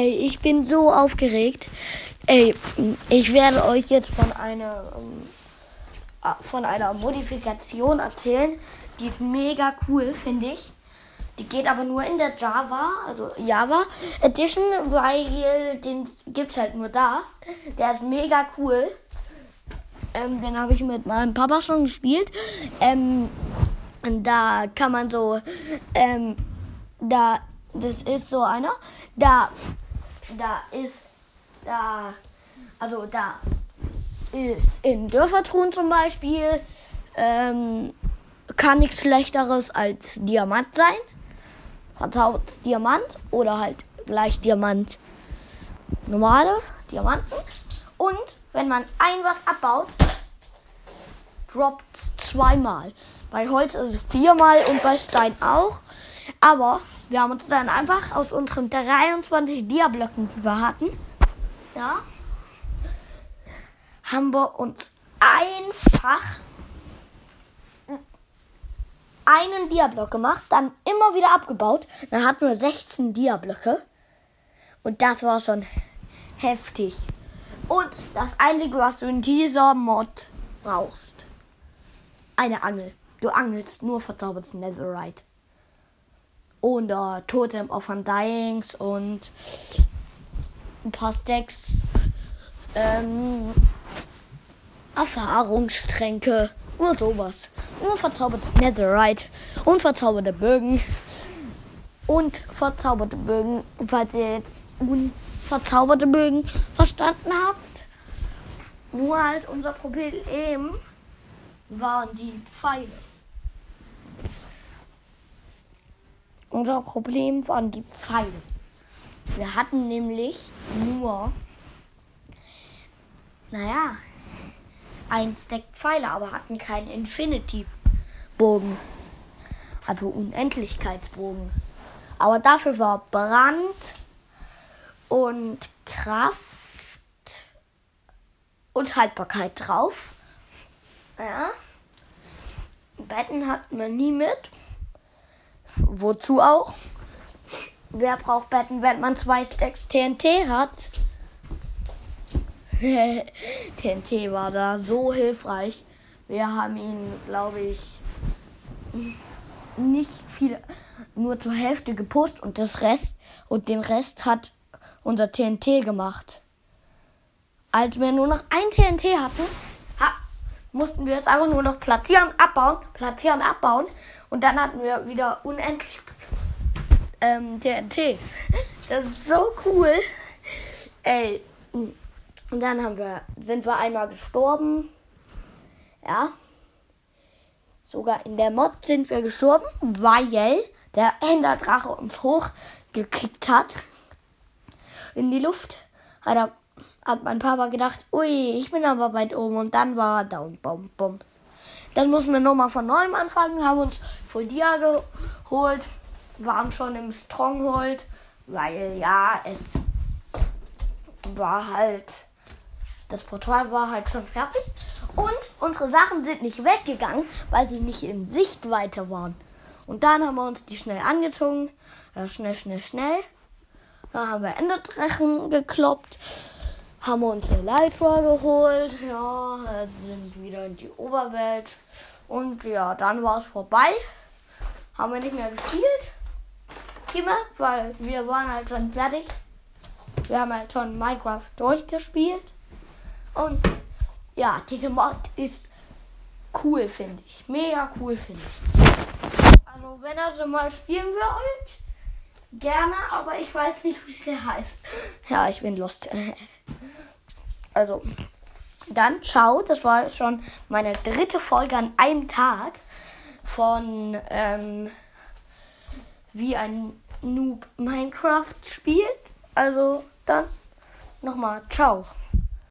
Ey, ich bin so aufgeregt. Ey, ich werde euch jetzt von einer Modifikation erzählen. Die ist mega cool, finde ich. Die geht aber nur in der Java Edition, weil den gibt's halt nur da. Der ist mega cool. Den habe ich mit meinem Papa schon gespielt. Da kann man so, das ist so einer, da ist in Dörfertruhen zum Beispiel, kann nichts Schlechteres als Diamant sein. Vertaut Diamant oder halt gleich Diamant. Normale Diamanten. Und wenn man ein was abbaut, droppt es zweimal. Bei Holz ist es viermal und bei Stein auch. Aber wir haben uns dann einfach aus unseren 23 Diablöcken, die wir hatten, ja, haben wir uns einfach einen Diablock gemacht, dann immer wieder abgebaut. Dann hatten wir 16 Diablöcke. Und das war schon heftig. Und das Einzige, was du in dieser Mod brauchst, eine Angel. Du angelst nur verzaubertes Netherite. Oder Totem of Undying und ein paar Stacks. Erfahrungstränke. Nur sowas. Nur verzaubertes Netherite. Und verzauberte Bögen. Falls ihr jetzt unverzauberte Bögen verstanden habt. Nur halt unser Problem eben waren die Pfeile. Unser Problem waren die Pfeile. Wir hatten nämlich nur, ein Stack Pfeile, aber hatten keinen Infinity-Bogen. Also Unendlichkeitsbogen. Aber dafür war Brand und Kraft und Haltbarkeit drauf. Ja. Betten hatten wir nie mit. Wozu auch? Wer braucht Betten, wenn man 2 Stacks TNT hat? TNT war da so hilfreich. Wir haben ihn, glaube ich, nicht viel, nur zur Hälfte gepusht und den Rest hat unser TNT gemacht. Als wir nur noch ein TNT hatten, mussten wir es einfach nur noch platzieren, abbauen. Und dann hatten wir wieder unendlich TNT. Das ist so cool. Ey. Und dann sind wir einmal gestorben. Ja. Sogar in der Mod sind wir gestorben, weil der Enderdrache uns hochgekickt hat. In die Luft. Hat mein Papa gedacht, ui, ich bin aber weit oben. Und dann war er down, bom, bom. Dann mussten wir nochmal von neuem anfangen, haben uns voll Dia geholt, waren schon im Stronghold, weil ja, es war halt, das Portal war halt schon fertig. Und unsere Sachen sind nicht weggegangen, weil sie nicht in Sichtweite waren. Und dann haben wir uns die schnell angezogen, schnell. Dann haben wir Enderdrachen gekloppt. Haben wir uns den Lightroll geholt, ja, sind wieder in die Oberwelt und ja, dann war es vorbei, haben wir nicht mehr gespielt, weil wir waren halt schon fertig, wir haben halt schon Minecraft durchgespielt und ja, diese Mod ist cool, finde ich, mega cool, finde ich. Also wenn ihr so mal spielen wollt, gerne, aber ich weiß nicht, wie sie heißt. Ja, ich bin lost. Also, dann ciao. Das war schon meine 3. Folge an einem Tag von wie ein Noob Minecraft spielt. Also, dann nochmal ciao.